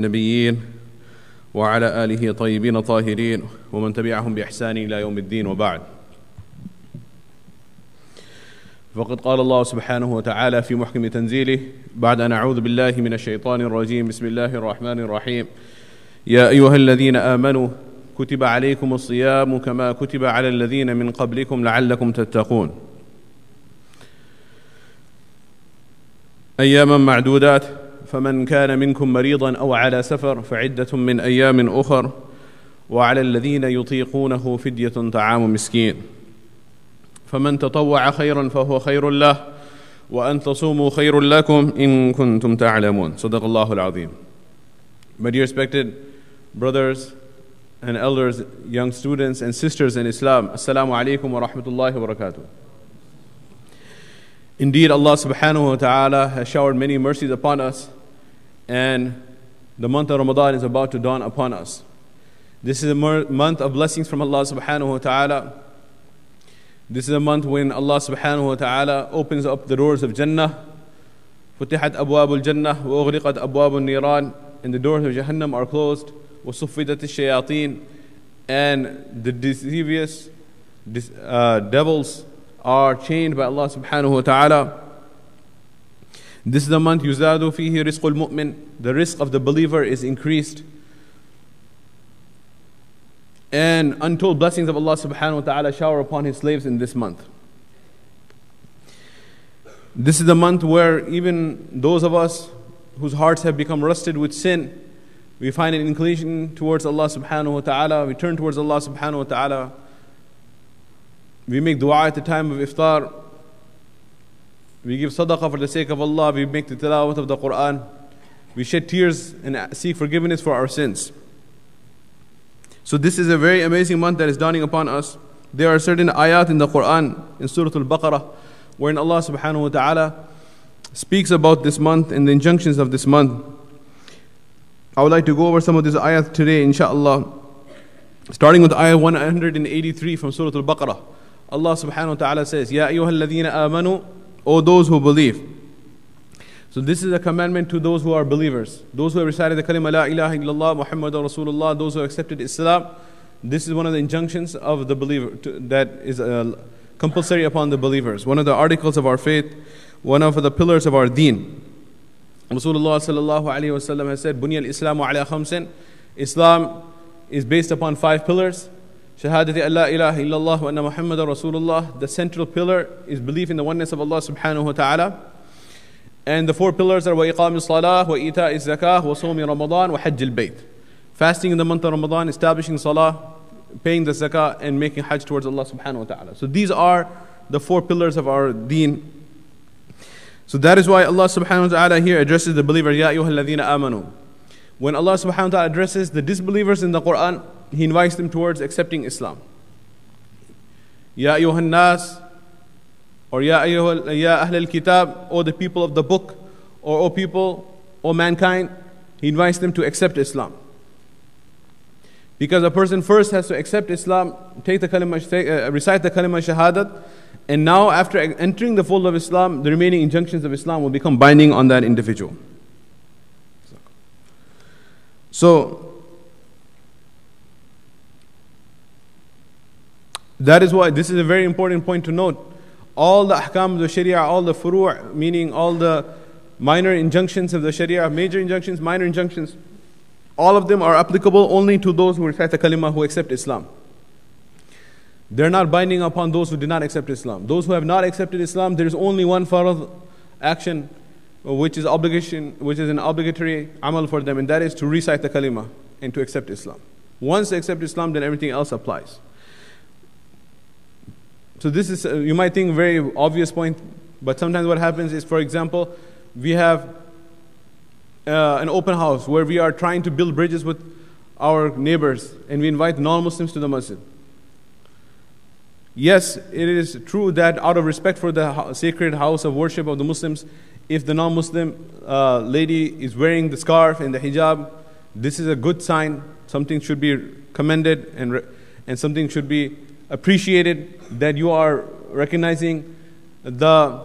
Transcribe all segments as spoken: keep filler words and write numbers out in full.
النبيين وعلى آله طيبين طاهرين ومن تبعهم بإحسان إلى يوم الدين وبعد فقد قال الله سبحانه وتعالى في محكم تنزيله بعد أن أعوذ بالله من الشيطان الرجيم بسم الله الرحمن الرحيم يا أيها الذين آمنوا كتب عليكم الصيام كما كتب على الذين من قبلكم لعلكم تتقون أياما معدودات فمن كان منكم مريضا أو على سفر فعدة من أيام أخر وعلى الذين يطيقونه فدية طعام مسكين فمن تطوع خيرا فهو خير له وأن تصوموا خير لكم إن كنتم تعلمون صدق الله العظيم. My dear respected brothers and elders, young students and sisters in Islam, Assalamu alaikum wa rahmatullahi wa barakatuh. Indeed, Allah subhanahu wa ta'ala has showered many mercies upon us, and the month of Ramadan is about to dawn upon us. This is a month of blessings from Allah subhanahu wa ta'ala. This is a month when Allah subhanahu wa ta'ala opens up the doors of Jannah. Futihat abwabul Jannah wa ughriqat abwabul niran, and the doors of Jahannam are closed. Wa suffidat ash-shayateen, and the devious uh, devils are chained by Allah subhanahu wa ta'ala. This is the month yuzadu fihi rizqul mu'min, the risk of the believer is increased, and untold blessings of Allah subhanahu wa ta'ala shower upon his slaves in this month. This is the month where even those of us whose hearts have become rusted with sin, we find an inclination towards Allah subhanahu wa ta'ala, we turn towards Allah subhanahu wa ta'ala. We make dua at the time of iftar, we give sadaqah for the sake of Allah, we make the tilawat of the Quran, we shed tears and seek forgiveness for our sins. So this is a very amazing month that is dawning upon us. There are certain ayat in the Quran, in Surah Al-Baqarah, wherein Allah subhanahu wa ta'ala speaks about this month and the injunctions of this month. I would like to go over some of these ayat today, inshaAllah, starting with ayah one hundred eighty-three from Surah Al-Baqarah. Allah subhanahu wa ta'ala says, Ya ayyuhal ladhina amanu, O those who believe. So this is a commandment to those who are believers, those who have recited the kalima la ilaha illallah muhammadur rasulullah, those who have accepted Islam. This is one of the injunctions of the believer to, that is uh, compulsory upon the believers, one of the articles of our faith, one of the pillars of our deen. Rasulullah sallallahu alayhi wa sallam has said, Bunyal islamu ala khamsin, Islam is based upon five pillars. Shahadati Allah ilaha illallah wa anna Muhammadan Rasulullah. The central pillar is belief in the oneness of Allah subhanahu wa ta'ala. And the four pillars are wa iqam salah, wa ita is zakah, wa sawmi Ramadan, wa hajj al-bayt. Fasting in the month of Ramadan, establishing salah, paying the zakah, and making hajj towards Allah subhanahu wa ta'ala. So these are the four pillars of our deen. So that is why Allah subhanahu wa ta'ala here addresses the believers, Ya ayyuhal ladhina amanu. When Allah subhanahu wa ta'ala addresses the disbelievers in the Quran, He invites them towards accepting Islam. Ya ayyuhan nas, or ya ayyuhal ya ahlal kitab, O the people of the book, or O people, O mankind. He invites them to accept Islam, because a person first has to accept Islam, take the kalima, uh, recite the kalima shahadat, and now after entering the fold of Islam, the remaining injunctions of Islam will become binding on that individual. So that is why this is a very important point to note. All the ahkam of the sharia, all the furu', meaning all the minor injunctions of the sharia, major injunctions, minor injunctions, all of them are applicable only to those who recite the kalima, who accept Islam. They're not binding upon those who did not accept Islam. Those who have not accepted Islam, there is only one farad action, which is obligation, which is an obligatory amal for them, and that is to recite the kalima and to accept Islam. Once they accept Islam, then everything else applies. So this is, uh, you might think, very obvious point, but sometimes what happens is, for example, we have uh, an open house where we are trying to build bridges with our neighbors, and we invite non-Muslims to the masjid. Yes, it is true that out of respect for the sacred house of worship of the Muslims, if the non-Muslim uh, lady is wearing the scarf and the hijab, this is a good sign. Something should be commended, and, and something should be appreciated, that you are recognizing the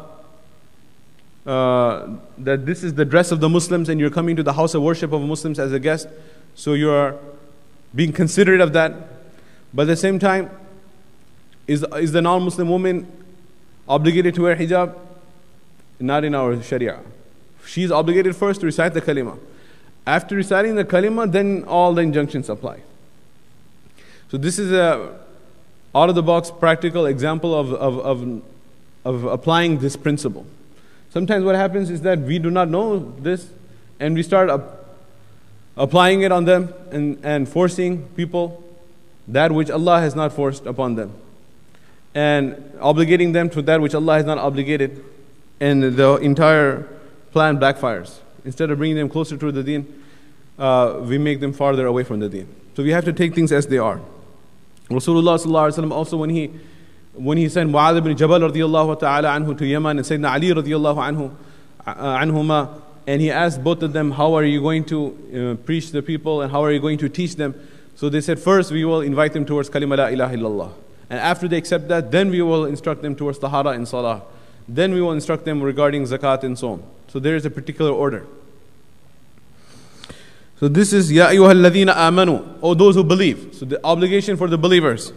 uh, that this is the dress of the Muslims and you're coming to the house of worship of Muslims as a guest, so you are being considerate of that. But at the same time, is, is the non-Muslim woman obligated to wear hijab? Not in our sharia. She is obligated first to recite the kalima. After reciting the kalima, then all the injunctions apply. So this is a out-of-the-box practical example of, of, of, of applying this principle. Sometimes what happens is that we do not know this, and we start up applying it on them and, and forcing people that which Allah has not forced upon them, and obligating them to that which Allah has not obligated, and the entire plan backfires. Instead of bringing them closer to the deen, uh, we make them farther away from the deen. So we have to take things as they are. Rasulullah sallallahu alaihi wasallam also, when he when he sent Mu'adh ibn Jabal radiyallahu ta'ala anhu to Yemen and Sayyidina Ali radiyallahu anhu uh, anhuma, and he asked both of them, how are you going to uh, preach the people and how are you going to teach them? So they said, first we will invite them towards kalima la ilaha illallah, and after they accept that, then we will instruct them towards tahara and salah, then we will instruct them regarding zakat and so on. So there is a particular order. So this is Ya ayyuhalladhina amanu, oh those who believe. So the obligation for the believers.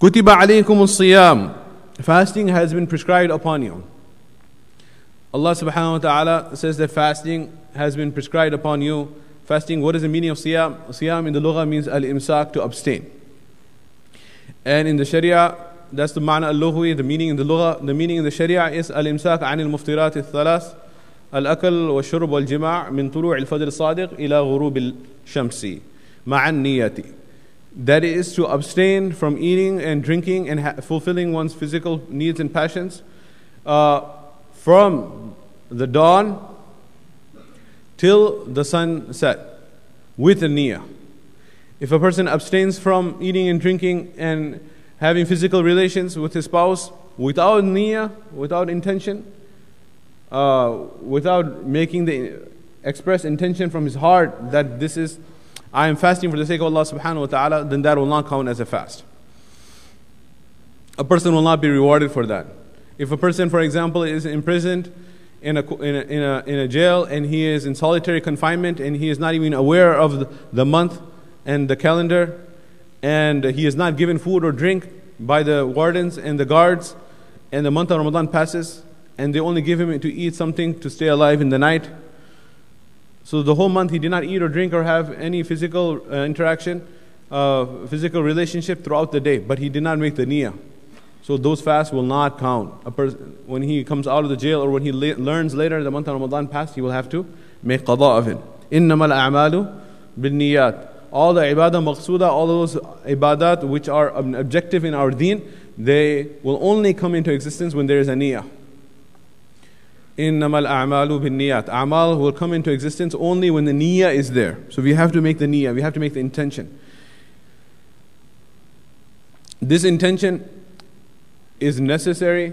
Kutiba alaykumus siyam, fasting has been prescribed upon you. Allah subhanahu wa ta'ala says that fasting has been prescribed upon you. Fasting, what is the meaning of siyam? Siyam in the lugha means al-imsak, to abstain. And in the sharia, that's the ma'na al-lughawi, the meaning in the lugha. The meaning in the sharia is al-imsak anil muftirat al-thalas. الأكل والشرب والجماع من طلوع الفجر الصادق إلى غروب الشمس مع النية. That is to abstain from eating and drinking and ha fulfilling one's physical needs and passions uh, from the dawn till the sun set with a niyah. If a person abstains from eating and drinking and having physical relations with his spouse without niyah, without intention, Uh, without making the express intention from his heart that this is, I am fasting for the sake of Allah subhanahu wa ta'ala, then that will not count as a fast. A person will not be rewarded for that. If a person, for example, is imprisoned in a, in a, in a, in a jail, and he is in solitary confinement, and he is not even aware of the, the month and the calendar, and he is not given food or drink by the wardens and the guards, and the month of Ramadan passes, and they only give him to eat something to stay alive in the night. So the whole month he did not eat or drink or have any physical uh, interaction, uh, physical relationship throughout the day, but he did not make the niyyah. So those fasts will not count. A person, when he comes out of the jail or when he le learns later the month of Ramadan passed, he will have to make qada of it. إِنَّمَا الْأَعْمَالُ بِالنِّيَّاتِ. All the ibadah maqsuda, all those ibadat which are objective in our deen, they will only come into existence when there is a niyyah. Innamal a'malu binniyat. A'mal will come into existence only when the niyyah is there. So we have to make the niyyah, we have to make the intention. This intention is necessary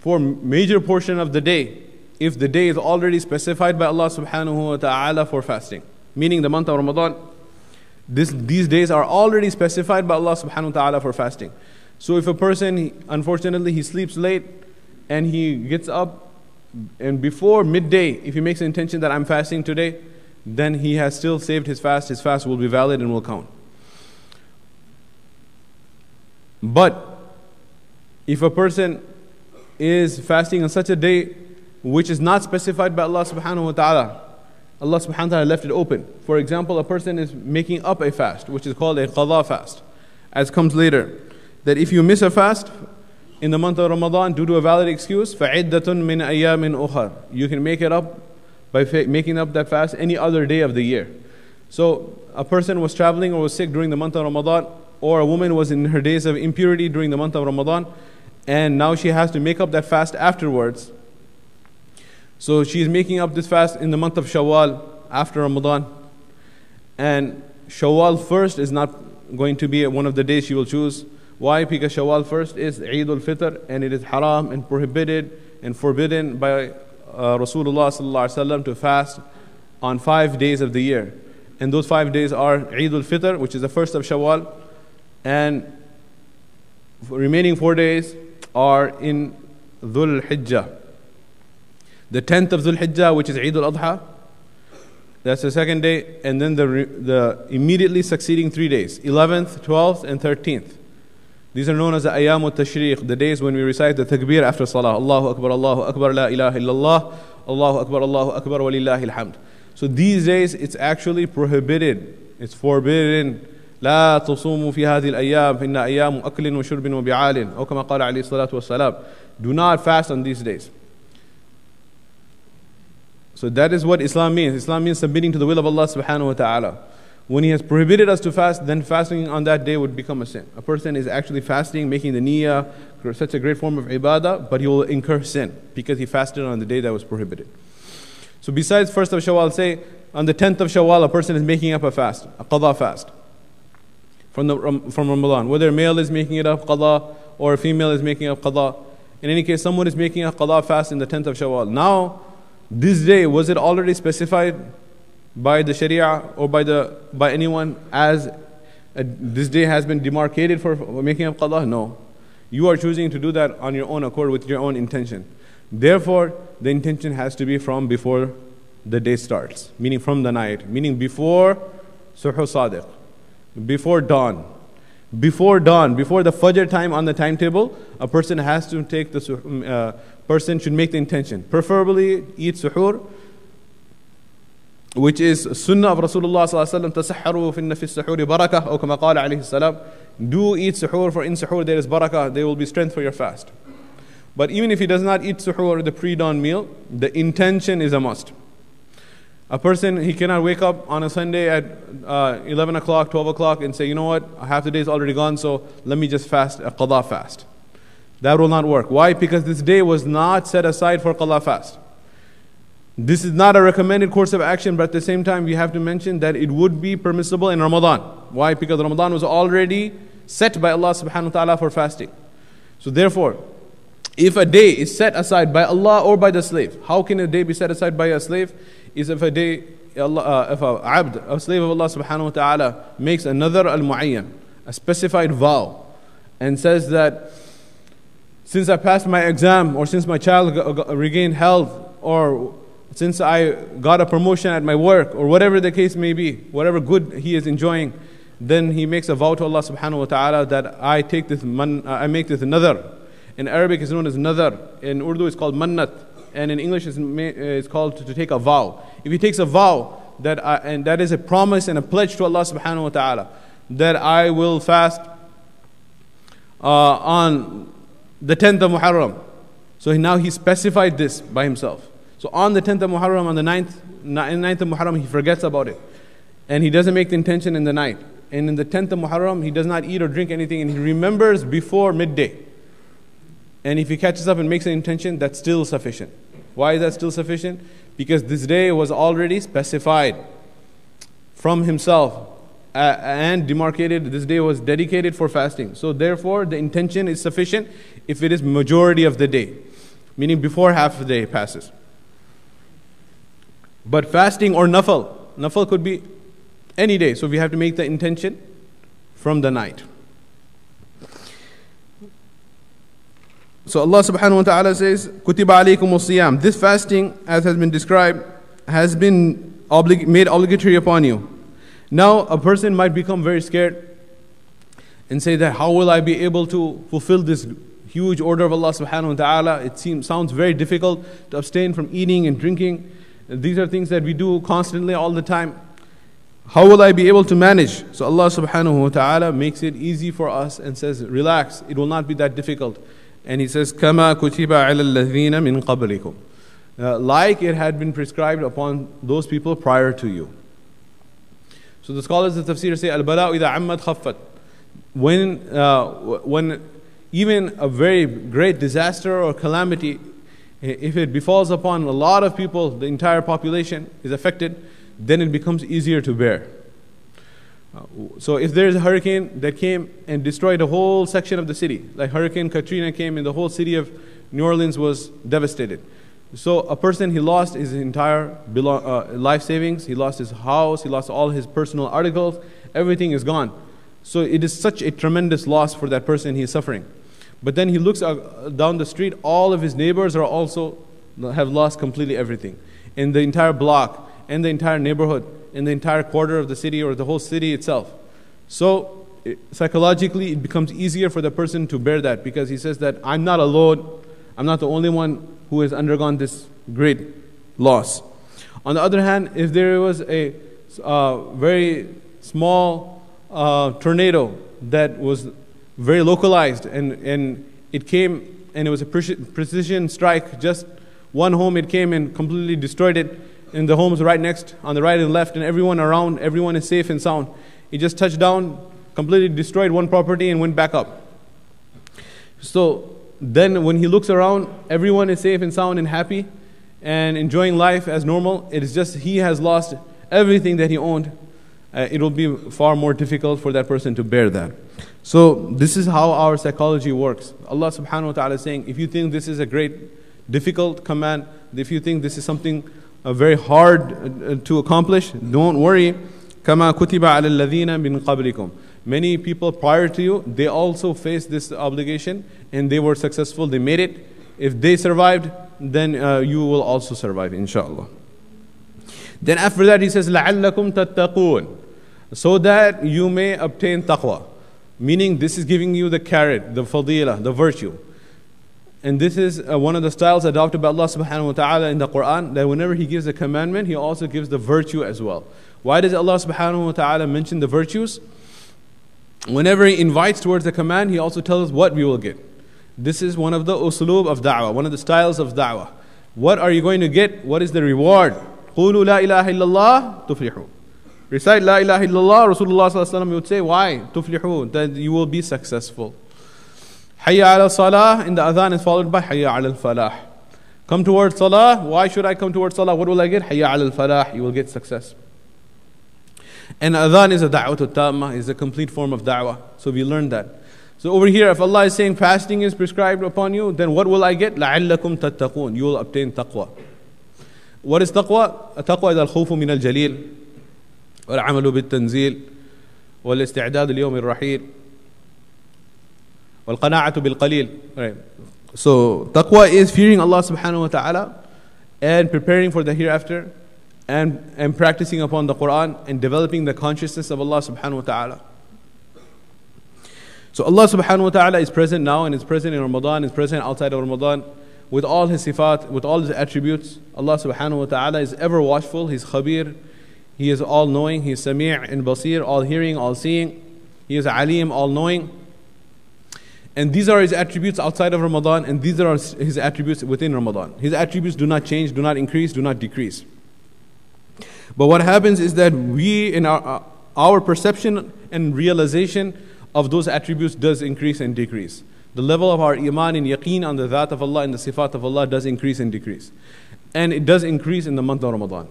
for major portion of the day, if the day is already specified by Allah subhanahu wa ta'ala for fasting. Meaning the month of Ramadan, this, these days are already specified by Allah subhanahu wa ta'ala for fasting. So if a person, unfortunately, he sleeps late and he gets up, and before midday, if he makes an intention that I'm fasting today, then he has still saved his fast. His fast will be valid and will count. But if a person is fasting on such a day which is not specified by Allah subhanahu wa ta'ala, Allah subhanahu wa ta'ala left it open. For example, a person is making up a fast, which is called a qada fast, as comes later, that if you miss a fast in the month of Ramadan due to a valid excuse, فَعِدَّةٌ مِّنْ أَيَّامٍ أُخَرٍ. You can make it up by making up that fast any other day of the year. So a person was traveling or was sick during the month of Ramadan, or a woman was in her days of impurity during the month of Ramadan, and now she has to make up that fast afterwards. So she is making up this fast in the month of Shawwal after Ramadan, and Shawwal first is not going to be one of the days she will choose. Why? Because Shawwal first is Eid al-Fitr, and it is haram and prohibited and forbidden by uh, Rasulullah sallallahu alaihi wasallam to fast on five days of the year. And those five days are Eid al-Fitr, which is the first of Shawwal, and remaining four days are in Dhul Hijjah. the tenth of Dhul Hijjah, which is Eid al-Adha, that's the second day, and then the, the immediately succeeding three days, eleventh, twelfth, and thirteenth. These are known as the Ayyam al-Tashriq, the days when we recite the takbir after salah. Allahu Akbar, Allahu Akbar, La ilaha illallah, Allahu Akbar, Allahu Akbar, walillahi alhamd. So these days, it's actually prohibited, it's forbidden. لا تصوموا في هذه الأيام فإن أيام أكل وشرب وبعال أو كما قال عليه الصلاة والسلام. Do not fast on these days. So that is what Islam means. Islam means submitting to the will of Allah subhanahu wa ta'ala. When He has prohibited us to fast, then fasting on that day would become a sin. A person is actually fasting, making the niyyah, such a great form of ibadah, but he will incur sin because he fasted on the day that was prohibited. So besides first of Shawwal, say on the tenth of Shawwal, a person is making up a fast, a qada fast. From, the, from Ramadan, whether a male is making it up qada or a female is making up qada. In any case, someone is making a qada fast in the tenth of Shawwal. Now, this day, was it already specified by the Sharia or by the by anyone as a, this day has been demarcated for making up qada? No, you are choosing to do that on your own accord with your own intention. Therefore, the intention has to be from before the day starts, meaning from the night, meaning before Suhu Sadiq. Before dawn, before dawn, before the Fajr time on the timetable, a person has to take the uh, person should make the intention. Preferably eat suhoor, which is sunnah of Rasulullah sallallahu alaihi wasallam. Tasahharu finna fi suhoori barakah, or kama qala alayhi salam. Do eat suhoor, for in suhoor there is barakah. There will be strength for your fast. But even if he does not eat suhoor, the pre-dawn meal, the intention is a must. A person, he cannot wake up on a Sunday at uh, eleven o'clock, twelve o'clock and say, you know what, half the day is already gone, so let me just fast, a qada fast. That will not work. Why? Because this day was not set aside for qada fast. This is not a recommended course of action, but at the same time, we have to mention that it would be permissible in Ramadan. Why? Because Ramadan was already set by Allah subhanahu wa ta'ala for fasting. So therefore, if a day is set aside by Allah or by the slave, how can a day be set aside by a slave? Is if a day, uh, if a abd, a slave of Allah subhanahu wa ta'ala, makes another al-mu'ayyan, a specified vow, and says that since I passed my exam, or since my child regained health, or since I got a promotion at my work, or whatever the case may be, whatever good he is enjoying, then he makes a vow to Allah subhanahu wa ta'ala that I take this, man, uh, I make this nadhr. In Arabic it's known as nadhr, in Urdu it's called mannat, and in English it's, it's called to, to take a vow. If he takes a vow, that I, and that is a promise and a pledge to Allah subhanahu wa ta'ala, that I will fast uh, on the tenth of Muharram. So he, now he specified this by himself. So on the tenth of Muharram, on the ninth, ninth of Muharram, he forgets about it. And he doesn't make the intention in the night. And in the tenth of Muharram, he does not eat or drink anything, and he remembers before midday. And if he catches up and makes an intention, that's still sufficient. Why is that still sufficient? Because this day was already specified from himself uh, and demarcated. This day was dedicated for fasting. So therefore, the intention is sufficient if it is majority of the day, meaning before half the day passes. But fasting or nafal, nafal could be any day. So we have to make the intention from the night. So Allah subhanahu wa ta'ala says, Kutiba alaykumus siyam. This fasting, as has been described, has been oblig made obligatory upon you. Now, a person might become very scared and say that, how will I be able to fulfill this huge order of Allah subhanahu wa ta'ala? It seems, sounds very difficult to abstain from eating and drinking. These are things that we do constantly all the time. How will I be able to manage? So Allah subhanahu wa ta'ala makes it easy for us and says, relax, it will not be that difficult. And he says, "Kama kutiba ala alladhina min qablikum," uh, like it had been prescribed upon those people prior to you. So the scholars of tafsir say, "Al-bala'u idha ammat khaffat." When, uh, when even a very great disaster or calamity, if it befalls upon a lot of people, the entire population is affected, then it becomes easier to bear. So if there is a hurricane that came and destroyed a whole section of the city, like Hurricane Katrina came and the whole city of New Orleans was devastated. So a person, he lost his entire life savings, he lost his house, he lost all his personal articles, everything is gone. So it is such a tremendous loss for that person, he is suffering. But then he looks down the street, all of his neighbors are also have lost completely everything. In the entire block, in the entire neighborhood, in the entire quarter of the city or the whole city itself. So it, psychologically, it becomes easier for the person to bear that, because he says that I'm not alone, I'm not the only one who has undergone this great loss. On the other hand, if there was a uh, very small uh, tornado that was very localized and, and it came and it was a pre precision strike, just one home, it came and completely destroyed it, and the homes right next, on the right and left, and everyone around, everyone is safe and sound. It just touched down, completely destroyed one property and went back up. So then when he looks around, everyone is safe and sound and happy and enjoying life as normal. It is just he has lost everything that he owned. Uh, it will be far more difficult for that person to bear that. So this is how our psychology works. Allah subhanahu wa ta'ala is saying, if you think this is a great difficult command, if you think this is something uh, very hard uh, to accomplish, don't worry. كَمَا كُتِبَ عَلَى الَّذِينَ مِنْ قَبْلِكُمْ. Many people prior to you, they also faced this obligation and they were successful, they made it. If they survived, then uh, you will also survive, inshallah. Then after that he says, لَعَلَّكُمْ تَتَّقُونَ, so that you may obtain taqwa. Meaning this is giving you the carrot, the fadila, the virtue. And this is uh, one of the styles adopted by Allah subhanahu wa ta'ala in the Quran, that whenever He gives a commandment, He also gives the virtue as well. Why does Allah subhanahu wa ta'ala mention the virtues? Whenever He invites towards the command, He also tells us what we will get. This is one of the uslub of da'wah, one of the styles of da'wah. What are you going to get? What is the reward? قُولُوا لَا إِلَهَ إِلَّا اللَّهُ تُفْلِحُوا. Recite La ilaha illallah, Rasulullah sallallahu alaihi wasallam would say, why? Tuflihu, that you will be successful. Hayya ala salah, in the adhan is followed by Hayya ala falah. Come towards salah, why should I come towards salah? What will I get? Hayya ala falah, you will get success. And adhan is a da'watu tamma, is a complete form of da'wah. So we learned that. So over here, if Allah is saying fasting is prescribed upon you, then what will I get? La'allakum tattaqoon, you will obtain taqwa. What is taqwa? Taqwa is al-khawfu min al-jaleel. والعمل بالتنزيل والاستعداد ليوم الرحيل والقناعة بالقليل. Right. So taqwa is fearing Allah subhanahu wa ta'ala and preparing for the hereafter and, and practicing upon the Quran and developing the consciousness of Allah subhanahu wa ta'ala. So Allah subhanahu wa ta'ala is present now and is present in Ramadan, is present outside of Ramadan with all His sifat, with all His attributes. Allah subhanahu wa ta'ala is ever watchful, He's khabir. He is all-knowing, He is Sami' and Basir, all-hearing, all-seeing. He is Alim, all-knowing. And these are His attributes outside of Ramadan, and these are His attributes within Ramadan. His attributes do not change, do not increase, do not decrease. But what happens is that we, in our, uh, our perception and realization of those attributes does increase and decrease. The level of our iman and yaqeen on the Dhat of Allah and the sifat of Allah does increase and decrease. And it does increase in the month of Ramadan.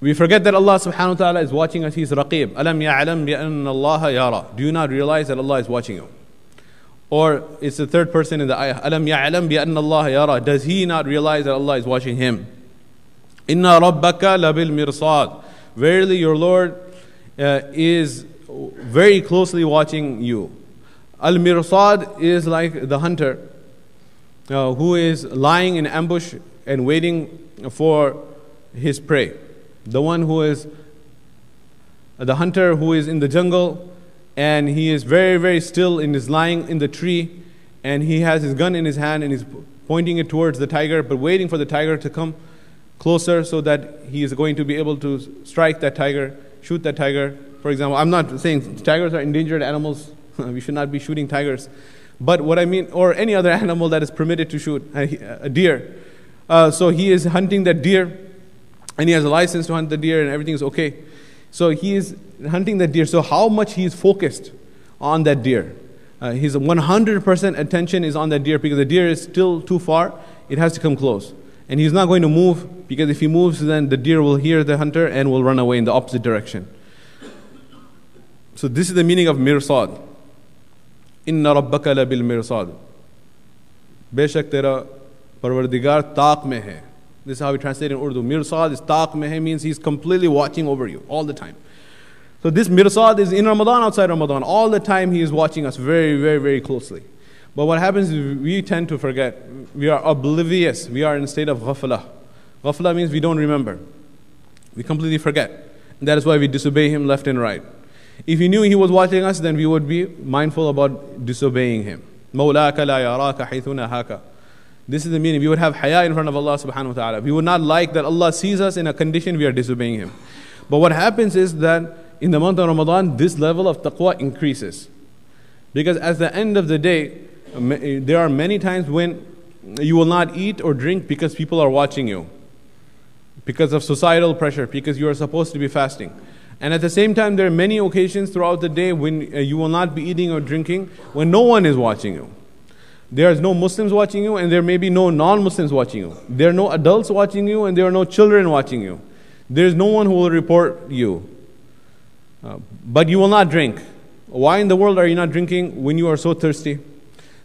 We forget that Allah subhanahu wa ta'ala is watching us, He is raqib. Alam ya'alam bi anna Allaha yara. Do you not realize that Allah is watching you? Or it's the third person in the ayah. Alam ya'alam bi anna Allaha yara. Does he not realize that Allah is watching him? Inna rabbaka labil mirsad. Verily your Lord uh, is very closely watching you. Al mirsad is like the hunter uh, who is lying in ambush and waiting for his prey. The one who is, the hunter who is in the jungle and he is very, very still and is lying in the tree and he has his gun in his hand and he's pointing it towards the tiger but waiting for the tiger to come closer so that he is going to be able to strike that tiger, shoot that tiger. For example, I'm not saying tigers are endangered animals. We should not be shooting tigers. But what I mean, or any other animal that is permitted to shoot, a deer. Uh, so he is hunting that deer. And he has a license to hunt the deer and everything is okay. So he is hunting that deer. So how much he is focused on that deer. Uh, his one hundred percent attention is on that deer because the deer is still too far. It has to come close. And he's not going to move because if he moves then the deer will hear the hunter and will run away in the opposite direction. So this is the meaning of mirsad. Inna rabbaka labil mirsad. Beshak tera parvardigar taak mein hai. This is how we translate in Urdu. Mirsad is taq mein, means he's completely watching over you all the time. So this mirsad is in Ramadan, outside Ramadan. All the time he is watching us very, very, very closely. But what happens is we tend to forget. We are oblivious. We are in a state of ghafla. Ghafla means we don't remember. We completely forget. And that is why we disobey him left and right. If we knew he was watching us, then we would be mindful about disobeying him. Mawlaka la yaraka haythu nahaka. This is the meaning. We would have haya in front of Allah subhanahu wa ta'ala. We would not like that Allah sees us in a condition we are disobeying him. But what happens is that in the month of Ramadan, this level of taqwa increases. Because at the end of the day, there are many times when you will not eat or drink because people are watching you, because of societal pressure, because you are supposed to be fasting. And at the same time, there are many occasions throughout the day when you will not be eating or drinking when no one is watching you. There is no Muslims watching you, and there may be no non-Muslims watching you. There are no adults watching you, and there are no children watching you. There is no one who will report you. Uh, but you will not drink. Why in the world are you not drinking when you are so thirsty?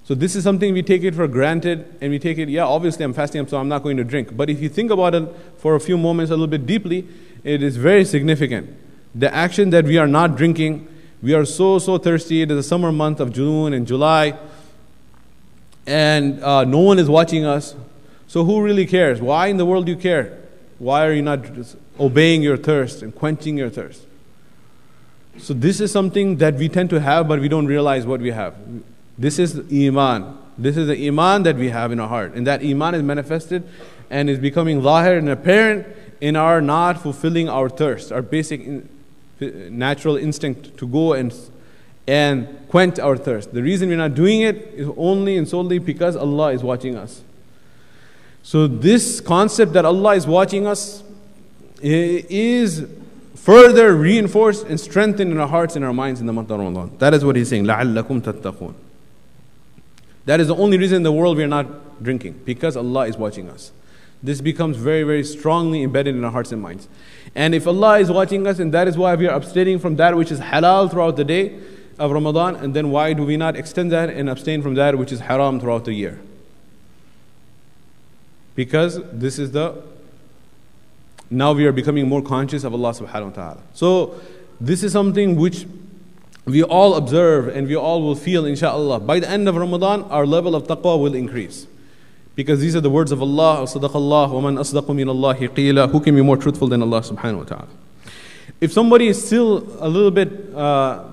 So this is something we take it for granted, and we take it, yeah, obviously I'm fasting, so I'm not going to drink. But if you think about it for a few moments, a little bit deeply, it is very significant. The action that we are not drinking, we are so, so thirsty. It is the summer month of June and July, and uh, no one is watching us. So who really cares? Why in the world do you care? Why are you not obeying your thirst and quenching your thirst? So this is something that we tend to have, but we don't realize what we have. This is iman. This is the iman that we have in our heart. And that iman is manifested and is becoming zahir and apparent in our not fulfilling our thirst, our basic in, natural instinct to go and, and quench our thirst. The reason we're not doing it is only and solely because Allah is watching us. So this concept that Allah is watching us is further reinforced and strengthened in our hearts and our minds in the month of Ramadan. That is what he's saying. لَعَلَّكُمْ تَتَّقُونَ. That is the only reason in the world we are not drinking, because Allah is watching us. This becomes very, very strongly embedded in our hearts and minds. And if Allah is watching us, and that is why we are abstaining from that which is halal throughout the day of Ramadan, and then why do we not extend that and abstain from that which is haram throughout the year? Because this is the... Now we are becoming more conscious of Allah subhanahu wa ta'ala. So this is something which we all observe and we all will feel, insha'Allah. By the end of Ramadan, our level of taqwa will increase. Because these are the words of Allah, Sadaqallah, wa man asdaqu minallahi qila. Who can be more truthful than Allah subhanahu wa ta'ala? If somebody is still a little bit uh,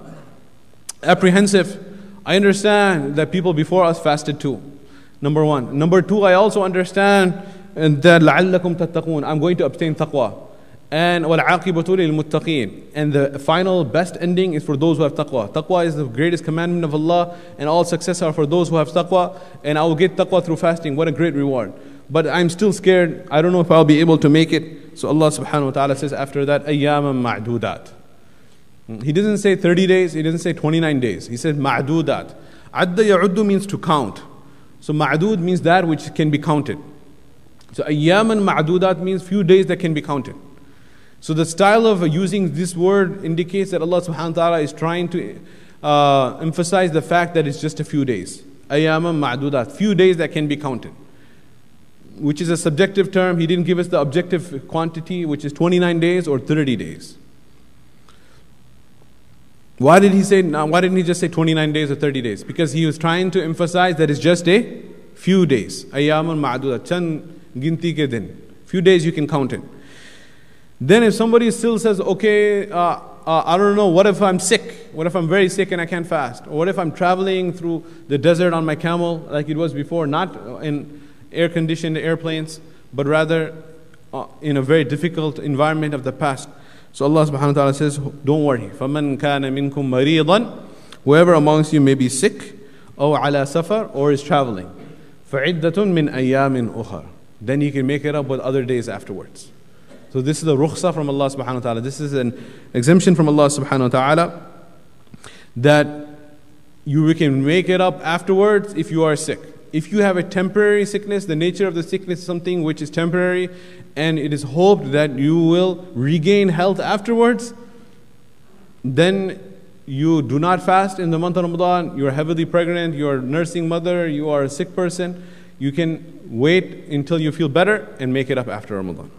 apprehensive, I understand that people before us fasted too. Number one. Number two, I also understand and that لَعَلَّكُمْ تَتَّقُونَ, I'm going to obtain taqwa, and وَالْعَاقِبَةُ لِلْمُتَّقِينَ, and the final best ending is for those who have taqwa. Taqwa is the greatest commandment of Allah, and all success are for those who have taqwa, and I will get taqwa through fasting. What a great reward. But I'm still scared. I don't know if I'll be able to make it. So Allah subhanahu wa ta'ala says after that, أَيَّامًا مَعْدُودَات. He doesn't say thirty days, he doesn't say twenty-nine days. He says مَعْدُودَات. عَدَّ يَعُدُّ means to count. So مَعْدُود means that which can be counted. So ayyaman ma'dudat means few days that can be counted. So the style of using this word indicates that Allah subhanahu wa ta'ala is trying to uh, emphasize the fact that it's just a few days. Ayyaman ma'dudat, few days that can be counted, which is a subjective term. He didn't give us the objective quantity, which is twenty-nine days or thirty days. Why did he say? Why didn't he just say twenty-nine days or thirty days? Because he was trying to emphasize that it's just a few days. Ayyaman ma'dudat, chan ginti ke din, few days you can count it. Then if somebody still says, okay, uh, uh, I don't know, what if I'm sick? What if I'm very sick and I can't fast? Or what if I'm traveling through the desert on my camel like it was before, not in air-conditioned airplanes, but rather uh, in a very difficult environment of the past? So Allah subhanahu wa ta'ala says, don't worry. فَمَنْ كَانَ مِنْكُمْ مَرِيضًا, whoever amongst you may be sick, أو على سفر, or is traveling, فَعِدَّةٌ مِنْ أَيَّامٍ أُخَرٍ, then you can make it up with other days afterwards. So this is the rukhsa from Allah subhanahu wa ta'ala. This is an exemption from Allah subhanahu wa ta'ala that you can make it up afterwards if you are sick. If you have a temporary sickness, the nature of the sickness is something which is temporary, and it is hoped that you will regain health afterwards, then you do not fast in the month of Ramadan. You are heavily pregnant, you are a nursing mother, you are a sick person. You can wait until you feel better and make it up after Ramadan.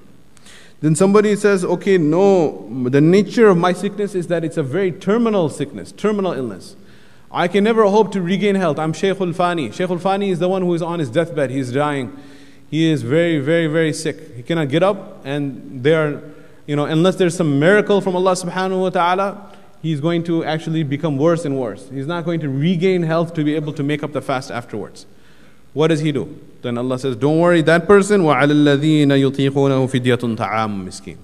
Then somebody says, okay, no, the nature of my sickness is that it's a very terminal sickness, terminal illness. I can never hope to regain health. I'm Shaykh al-Fani. Shaykh al-Fani is the one who is on his deathbed. He is dying. He is very, very, very sick. He cannot get up, and they are, you know, unless there's some miracle from Allah subhanahu wa ta'ala, he's going to actually become worse and worse. He's not going to regain health to be able to make up the fast afterwards. What does he do? Then Allah says, don't worry, that person, وَعَلَى الَّذِينَ يُطِيقُونَهُ فِدْيَةٌ طَعَامٌ مِسْكِينٌ.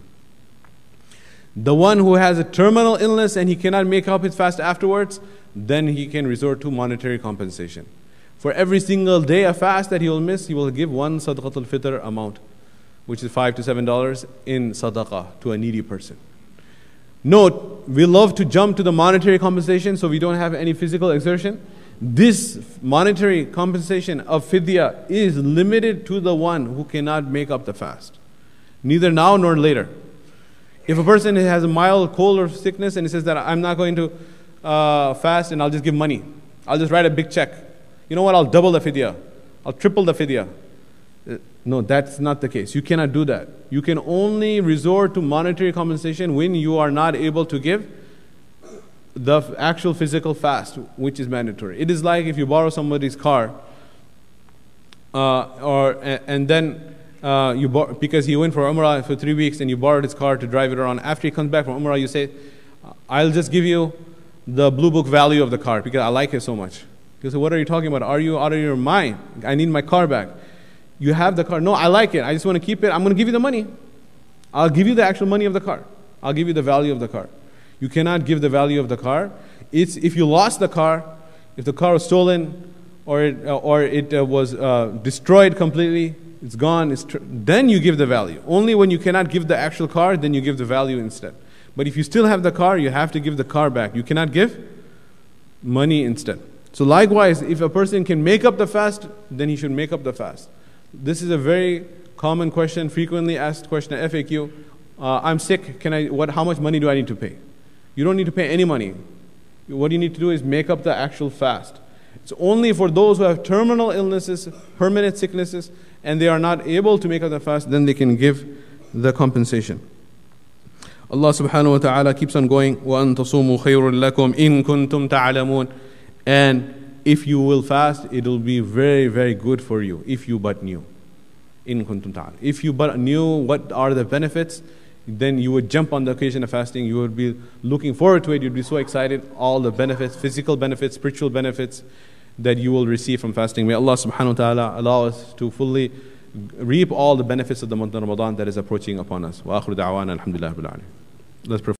The one who has a terminal illness and he cannot make up his fast afterwards, then he can resort to monetary compensation. For every single day of fast that he will miss, he will give one sadaqatul fitr amount, which is five to seven dollars in sadaqah to a needy person. Note, we love to jump to the monetary compensation so we don't have any physical exertion. This monetary compensation of fidya is limited to the one who cannot make up the fast. Neither now nor later. If a person has a mild cold or sickness and he says that I'm not going to uh, fast and I'll just give money, I'll just write a big check. You know what, I'll double the fidya, I'll triple the fidya. No, that's not the case. You cannot do that. You can only resort to monetary compensation when you are not able to give the actual physical fast, which is mandatory. It is like if you borrow somebody's car, uh, or and then uh, you bor because he went for Umrah for three weeks and you borrowed his car to drive it around. After he comes back from Umrah, you say, "I'll just give you the blue book value of the car because I like it so much." You say, "What are you talking about? Are you out of your mind? I need my car back." You have the car. No, I like it. I just want to keep it. I'm going to give you the money. I'll give you the actual money of the car. I'll give you the value of the car. You cannot give the value of the car. It's if you lost the car, if the car was stolen, or it, or it uh, was uh, destroyed completely, it's gone, it's then you give the value. Only when you cannot give the actual car, then you give the value instead. But if you still have the car, you have to give the car back. You cannot give money instead. So likewise, if a person can make up the fast, then he should make up the fast. This is a very common question, frequently asked question at F A Q. Uh, I'm sick. Can I? What? How much money do I need to pay? You don't need to pay any money. What you need to do is make up the actual fast. It's only for those who have terminal illnesses, permanent sicknesses, and they are not able to make up the fast. Then they can give the compensation. Allah subhanahu wa taala keeps on going. وَأَن تَصُومُوا خَيْرٌ لَكُمْ إِن كُنْتُمْ تَعْلَمُونَ. And if you will fast, it will be very, very good for you, if you but knew. In kuntum ta'ala. If you but knew what are the benefits, then you would jump on the occasion of fasting. You would be looking forward to it. You'd be so excited. All the benefits, physical benefits, spiritual benefits that you will receive from fasting. May Allah subhanahu wa ta'ala allow us to fully reap all the benefits of the month of Ramadan that is approaching upon us. Wa akhiru da'wana alhamdulillah rabbil alamin. Let's pray.